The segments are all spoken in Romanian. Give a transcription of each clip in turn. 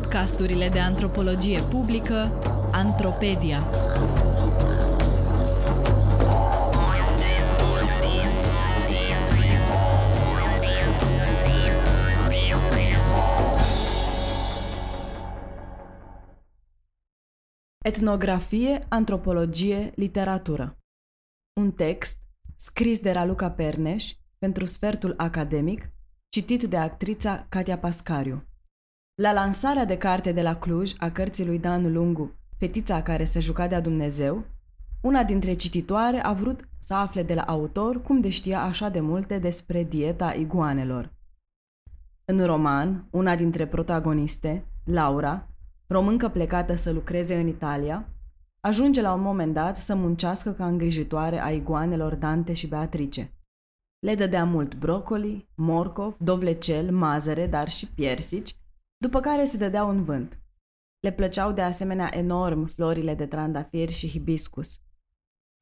podcasturile de antropologie publică Antropedia. Etnografie, antropologie, literatură. Un text scris de Raluca Perneș pentru sfertul academic, citit de actrița Katia Pascariu. La lansarea de carte de la Cluj a cărții lui Dan Lungu, Fetița care se juca de-a Dumnezeu, una dintre cititoare a vrut să afle de la autor cum deștia așa de multe despre dieta iguanelor. În roman, una dintre protagoniste, Laura, româncă plecată să lucreze în Italia, ajunge la un moment dat să muncească ca îngrijitoare a iguanelor Dante și Beatrice. Le dădea mult brocoli, morcov, dovlecel, mazăre, dar și piersici, după care se dădea un vânt. Le plăceau de asemenea enorm florile de trandafir și hibiscus.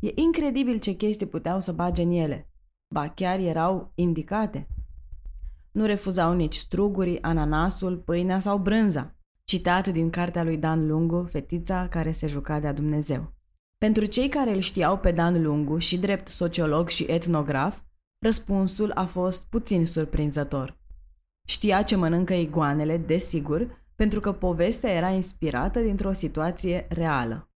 E incredibil ce chestii puteau să bage în ele, ba chiar erau indicate. Nu refuzau nici strugurii, ananasul, pâinea sau brânza. Citat din cartea lui Dan Lungu, Fetița care se juca de-a Dumnezeu. Pentru cei care îl știau pe Dan Lungu și drept sociolog și etnograf, răspunsul a fost puțin surprinzător. Știa ce mănâncă iguanele, desigur, pentru că povestea era inspirată dintr-o situație reală.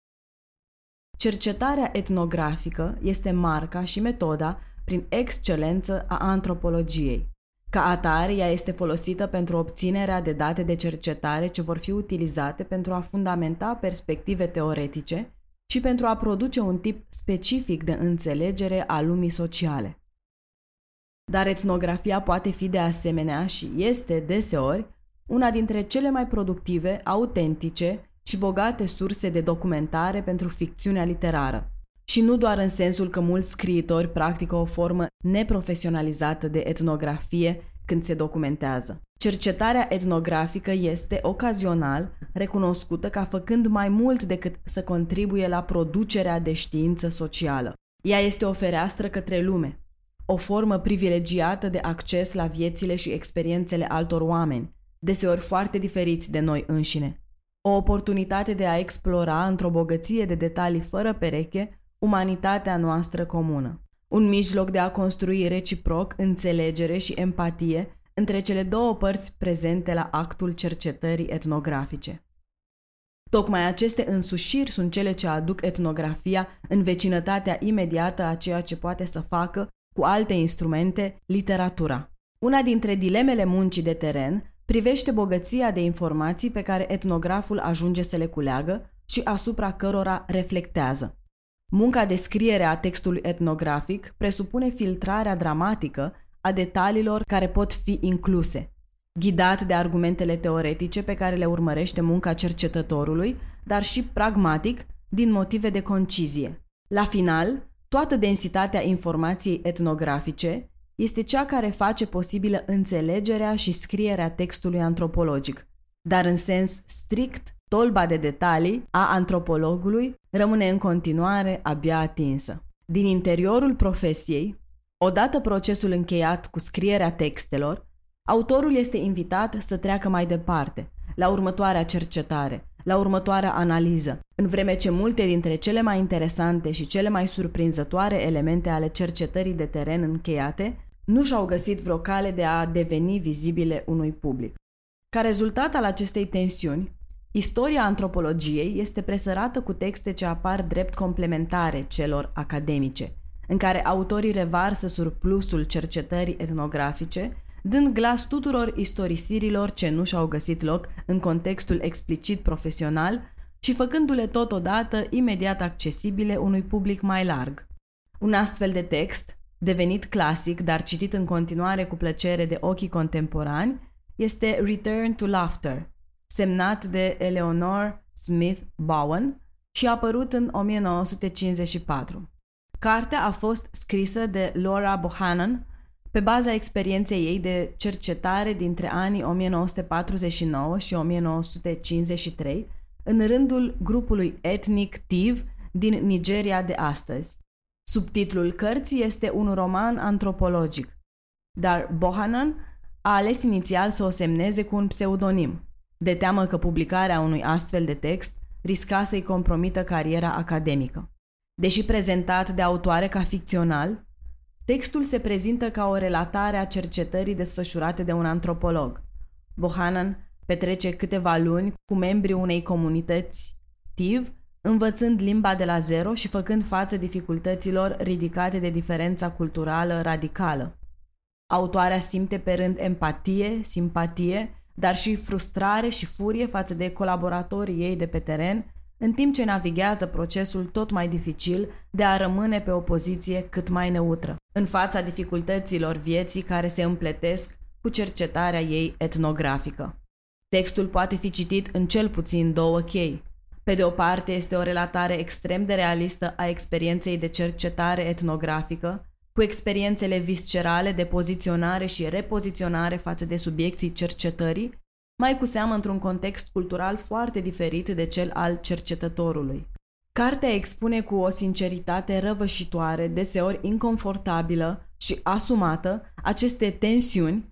Cercetarea etnografică este marca și metoda prin excelență a antropologiei. Ca atare, ea este folosită pentru obținerea de date de cercetare ce vor fi utilizate pentru a fundamenta perspective teoretice și pentru a produce un tip specific de înțelegere a lumii sociale. Dar etnografia poate fi de asemenea și este, deseori, una dintre cele mai productive, autentice și bogate surse de documentare pentru ficțiunea literară. Și nu doar în sensul că mulți scriitori practică o formă neprofesionalizată de etnografie când se documentează. Cercetarea etnografică este, ocazional, recunoscută ca făcând mai mult decât să contribuie la producerea de știință socială. Ea este o fereastră către lume, o formă privilegiată de acces la viețile și experiențele altor oameni, deseori foarte diferiți de noi înșine. O oportunitate de a explora într-o bogăție de detalii fără pereche umanitatea noastră comună. Un mijloc de a construi reciproc înțelegere și empatie între cele două părți prezente la actul cercetării etnografice. Tocmai aceste însușiri sunt cele ce aduc etnografia în vecinătatea imediată a ceea ce poate să facă cu alte instrumente, literatura. Una dintre dilemele muncii de teren privește bogăția de informații pe care etnograful ajunge să le culeagă și asupra cărora reflectează. Munca de scriere a textului etnografic presupune filtrarea dramatică a detaliilor care pot fi incluse, ghidat de argumentele teoretice pe care le urmărește munca cercetătorului, dar și pragmatic, din motive de concizie. La final, toată densitatea informației etnografice este cea care face posibilă înțelegerea și scrierea textului antropologic, dar în sens strict, tolba de detalii a antropologului rămâne în continuare abia atinsă. Din interiorul profesiei, odată procesul încheiat cu scrierea textelor, autorul este invitat să treacă mai departe, la următoarea cercetare, la următoarea analiză, în vreme ce multe dintre cele mai interesante și cele mai surprinzătoare elemente ale cercetării de teren încheiate nu și-au găsit vreo cale de a deveni vizibile unui public. Ca rezultat al acestei tensiuni, istoria antropologiei este presărată cu texte ce apar drept complementare celor academice, în care autorii revarsă surplusul cercetării etnografice, dând glas tuturor istorisirilor ce nu și-au găsit loc în contextul explicit profesional și făcându-le totodată imediat accesibile unui public mai larg. Un astfel de text, devenit clasic, dar citit în continuare cu plăcere de ochii contemporani, este Return to Laughter, semnat de Eleanor Smith Bowen și apărut în 1954. Cartea a fost scrisă de Laura Bohannan pe baza experienței ei de cercetare dintre anii 1949 și 1953 în rândul grupului etnic Tiv din Nigeria de astăzi. Subtitlul cărții este un roman antropologic, dar Bohannan a ales inițial să o semneze cu un pseudonim, de teamă că publicarea unui astfel de text risca să-i compromită cariera academică. Deși prezentat de autoare ca ficțional, textul se prezintă ca o relatare a cercetării desfășurate de un antropolog. Bohannan petrece câteva luni cu membrii unei comunități Tiv, învățând limba de la zero și făcând față dificultăților ridicate de diferența culturală radicală. Autoarea simte pe rând empatie, simpatie, dar și frustrare și furie față de colaboratorii ei de pe teren, în timp ce navighează procesul tot mai dificil de a rămâne pe o poziție cât mai neutră, în fața dificultăților vieții care se împletesc cu cercetarea ei etnografică. Textul poate fi citit în cel puțin două chei. Pe de o parte, este o relatare extrem de realistă a experienței de cercetare etnografică, cu experiențele viscerale de poziționare și repoziționare față de subiecții cercetării, mai cu seamă într-un context cultural foarte diferit de cel al cercetătorului. Cartea expune cu o sinceritate răvășitoare, deseori inconfortabilă și asumată, aceste tensiuni,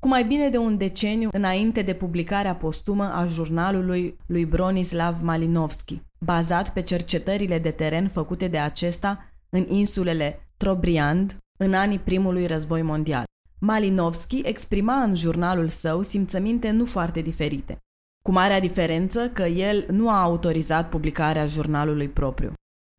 cu mai bine de un deceniu înainte de publicarea postumă a jurnalului lui Bronisław Malinowski, bazat pe cercetările de teren făcute de acesta în insulele Trobriand în anii primului război mondial. Malinowski exprima în jurnalul său simțăminte nu foarte diferite, cu marea diferență că el nu a autorizat publicarea jurnalului propriu.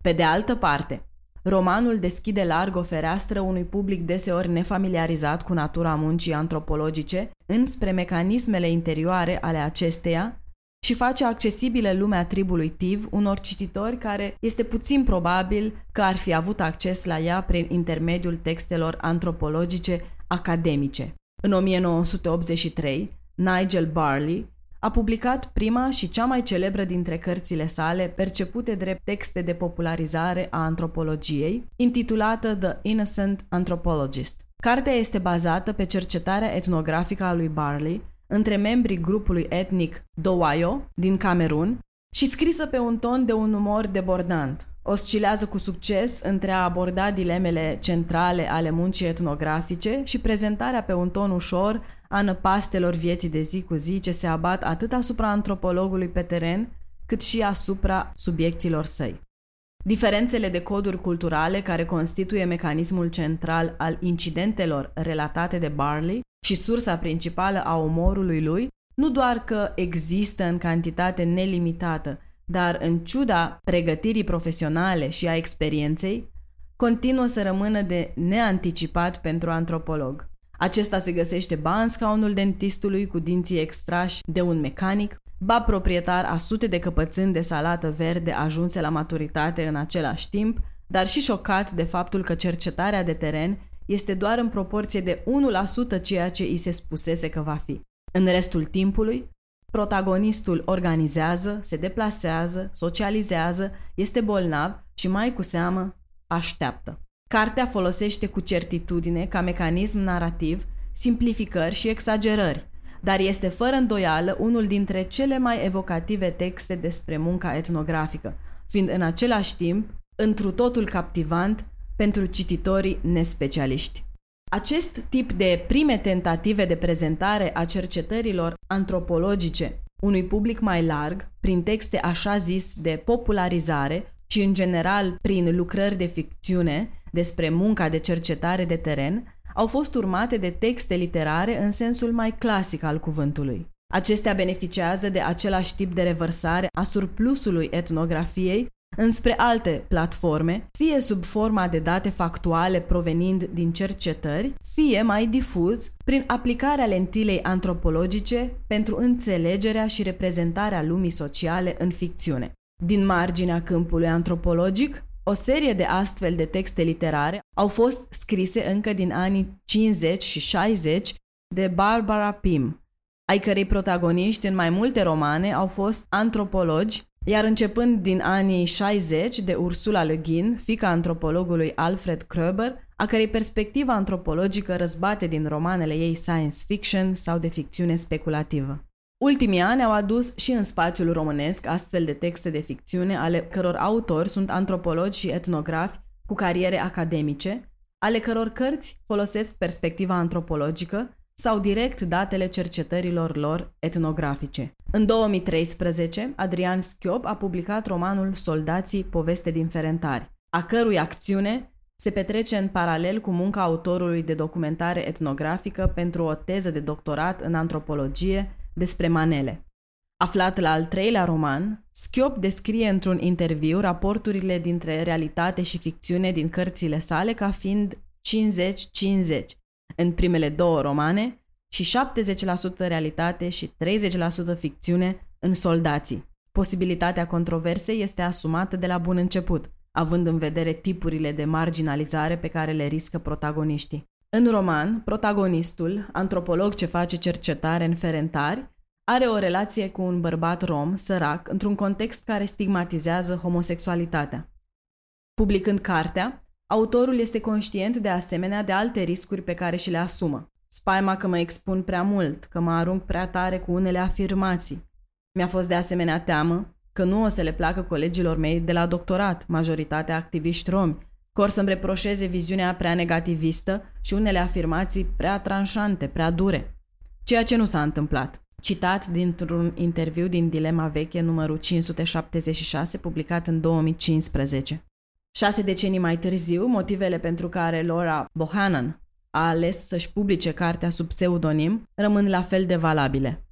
Pe de altă parte, romanul deschide larg o fereastră unui public deseori nefamiliarizat cu natura muncii antropologice înspre mecanismele interioare ale acesteia și face accesibile lumea tribului Tiv unor cititori care este puțin probabil că ar fi avut acces la ea prin intermediul textelor antropologice academice. În 1983, Nigel Barley a publicat prima și cea mai celebră dintre cărțile sale, percepute drept texte de popularizare a antropologiei, intitulată The Innocent Anthropologist. Cartea este bazată pe cercetarea etnografică a lui Barley între membrii grupului etnic Douaio din Camerun și scrisă pe un ton de un umor debordant. Oscilează cu succes între a aborda dilemele centrale ale muncii etnografice și prezentarea pe un ton ușor a năpastelor vieții de zi cu zi ce se abat atât asupra antropologului pe teren, cât și asupra subiecților săi. Diferențele de coduri culturale care constituie mecanismul central al incidentelor relatate de Barley și sursa principală a umorului lui, nu doar că există în cantitate nelimitată, dar în ciuda pregătirii profesionale și a experienței, continuă să rămână de neanticipat pentru antropolog. Acesta se găsește ba în scaunul dentistului cu dinții extrași de un mecanic, ba proprietar a sute de căpățâni de salată verde ajunse la maturitate în același timp, dar și șocat de faptul că cercetarea de teren este doar în proporție de 1% ceea ce i se spusese că va fi. În restul timpului, protagonistul organizează, se deplasează, socializează, este bolnav și, mai cu seamă, așteaptă. Cartea folosește cu certitudine, ca mecanism narrativ, simplificări și exagerări, dar este fără îndoială unul dintre cele mai evocative texte despre munca etnografică, fiind în același timp întru totul captivant pentru cititorii nespecialiști. Acest tip de prime tentative de prezentare a cercetărilor antropologice unui public mai larg, prin texte așa zis de popularizare și în general prin lucrări de ficțiune despre munca de cercetare de teren, au fost urmate de texte literare în sensul mai clasic al cuvântului. Acestea beneficiază de același tip de revărsare a surplusului etnografiei înspre alte platforme, fie sub forma de date factuale provenind din cercetări, fie mai difuz prin aplicarea lentilei antropologice pentru înțelegerea și reprezentarea lumii sociale în ficțiune. Din marginea câmpului antropologic, o serie de astfel de texte literare au fost scrise încă din anii 50 și 60 de Barbara Pym, ai cărei protagoniști în mai multe romane au fost antropologi, iar începând din anii 60 de Ursula Le Guin, fiica antropologului Alfred Kröber, a cărei perspectiva antropologică răzbate din romanele ei science fiction sau de ficțiune speculativă. Ultimii ani au adus și în spațiul românesc astfel de texte de ficțiune ale căror autori sunt antropologi și etnografi cu cariere academice, ale căror cărți folosesc perspectiva antropologică sau direct datele cercetărilor lor etnografice. În 2013, Adrian Schiop a publicat romanul Soldații, poveste din Ferentari, a cărui acțiune se petrece în paralel cu munca autorului de documentare etnografică pentru o teză de doctorat în antropologie despre manele. Aflat la al treilea roman, Schiop descrie într-un interviu raporturile dintre realitate și ficțiune din cărțile sale ca fiind 50-50 în primele două romane și 70% realitate și 30% ficțiune în Soldații. Posibilitatea controversei este asumată de la bun început, având în vedere tipurile de marginalizare pe care le riscă protagoniștii. În roman, protagonistul, antropolog ce face cercetare în Ferentari, are o relație cu un bărbat rom, sărac, într-un context care stigmatizează homosexualitatea. Publicând cartea, autorul este conștient de asemenea de alte riscuri pe care și le asumă. Spaima că mă expun prea mult, că mă arunc prea tare cu unele afirmații. Mi-a fost de asemenea teamă că nu o să le placă colegilor mei de la doctorat, majoritatea activiști romi, că or să-mi reproșeze viziunea prea negativistă și unele afirmații prea tranșante, prea dure. Ceea ce nu s-a întâmplat. Citat dintr-un interviu din Dilema Veche numărul 576, publicat în 2015. 6 decenii mai târziu, motivele pentru care Laura Bohannan a ales să-și publice cartea sub pseudonim rămân la fel de valabile.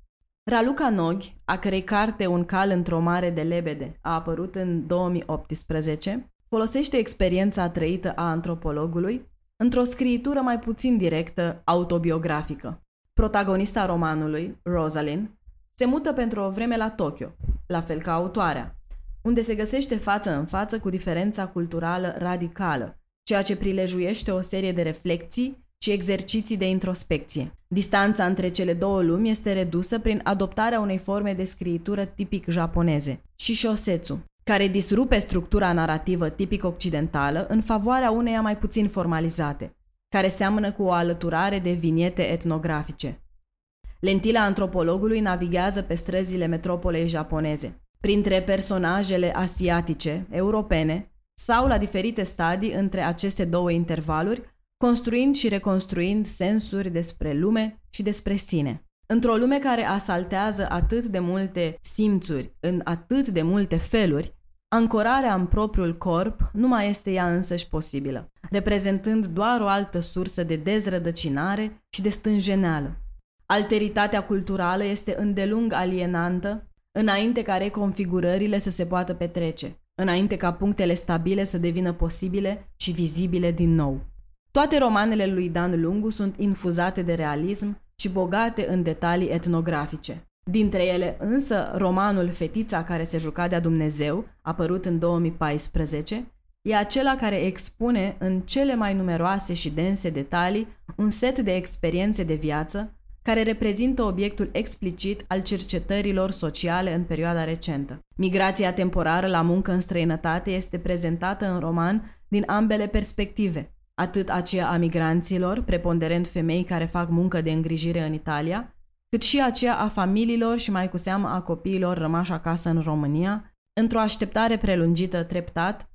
Raluca Nagy, a cărei carte Un cal într-o mare de lebede a apărut în 2018, folosește experiența trăită a antropologului într-o scriitură mai puțin directă, autobiografică. Protagonista romanului, Rosalind, se mută pentru o vreme la Tokyo, la fel ca autoarea, unde se găsește față în față cu diferența culturală radicală, ceea ce prilejuiește o serie de reflexii și exerciții de introspecție. Distanța între cele două lumi este redusă prin adoptarea unei forme de scriitură tipic japoneze, shishosetsu, care disrupe structura narrativă tipic occidentală în favoarea uneia mai puțin formalizate, care seamănă cu o alăturare de viniete etnografice. Lentila antropologului navighează pe străzile metropolei japoneze, printre personajele asiatice, europene, sau la diferite stadii între aceste două intervaluri, construind și reconstruind sensuri despre lume și despre sine. Într-o lume care asaltează atât de multe simțuri, în atât de multe feluri, ancorarea în propriul corp nu mai este ea însăși posibilă, reprezentând doar o altă sursă de dezrădăcinare și de stânjeneală. Alteritatea culturală este îndelung alienantă, înainte ca reconfigurările să se poată petrece, înainte ca punctele stabile să devină posibile și vizibile din nou. Toate romanele lui Dan Lungu sunt infuzate de realism și bogate în detalii etnografice. Dintre ele însă, romanul Fetița care se juca de-a Dumnezeu, apărut în 2014, e acela care expune în cele mai numeroase și dense detalii un set de experiențe de viață care reprezintă obiectul explicit al cercetărilor sociale în perioada recentă. Migrația temporară la muncă în străinătate este prezentată în roman din ambele perspective, atât aceea a migranților, preponderent femei care fac muncă de îngrijire în Italia, cât și aceea a familiilor și mai cu seamă a copiilor rămași acasă în România, într-o așteptare prelungită treptat,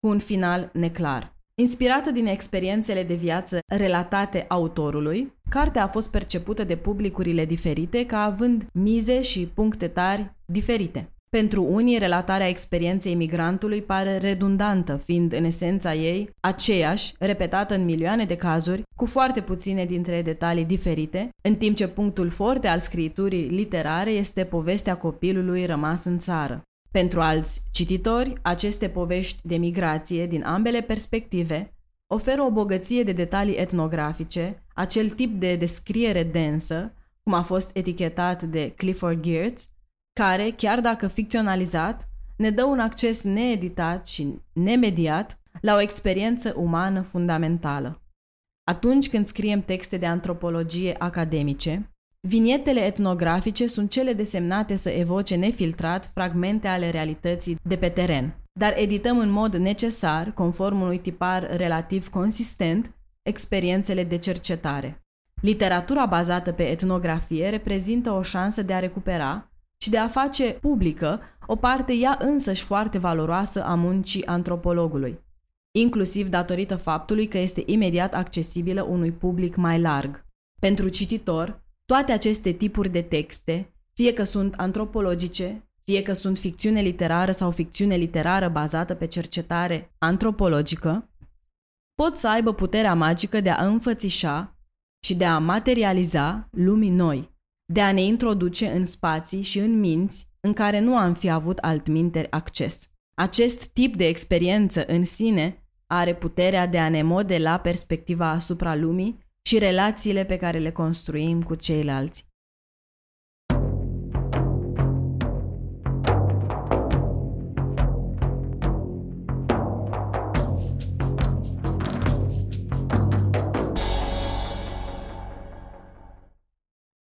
cu un final neclar. Inspirată din experiențele de viață relatate autorului, cartea a fost percepută de publicurile diferite ca având mize și puncte tari diferite. Pentru unii, relatarea experienței migrantului pare redundantă, fiind în esența ei aceeași, repetată în milioane de cazuri, cu foarte puține dintre detalii diferite, în timp ce punctul forte al scriiturii literare este povestea copilului rămas în țară. Pentru alți cititori, aceste povești de migrație din ambele perspective oferă o bogăție de detalii etnografice, acel tip de descriere densă, cum a fost etichetat de Clifford Geertz, care, chiar dacă ficționalizat, ne dă un acces needitat și nemediat la o experiență umană fundamentală. Atunci când scriem texte de antropologie academice, vinietele etnografice sunt cele desemnate să evoce nefiltrat fragmente ale realității de pe teren, dar edităm în mod necesar, conform unui tipar relativ consistent, experiențele de cercetare. Literatura bazată pe etnografie reprezintă o șansă de a recupera și de a face publică o parte ea însăși foarte valoroasă a muncii antropologului, inclusiv datorită faptului că este imediat accesibilă unui public mai larg. Pentru cititor, toate aceste tipuri de texte, fie că sunt antropologice, fie că sunt ficțiune literară sau ficțiune literară bazată pe cercetare antropologică, pot să aibă puterea magică de a înfățișa și de a materializa lumii noi, de a ne introduce în spații și în minți în care nu am fi avut altminteri acces. Acest tip de experiență în sine are puterea de a ne modela perspectiva asupra lumii și relațiile pe care le construim cu ceilalți.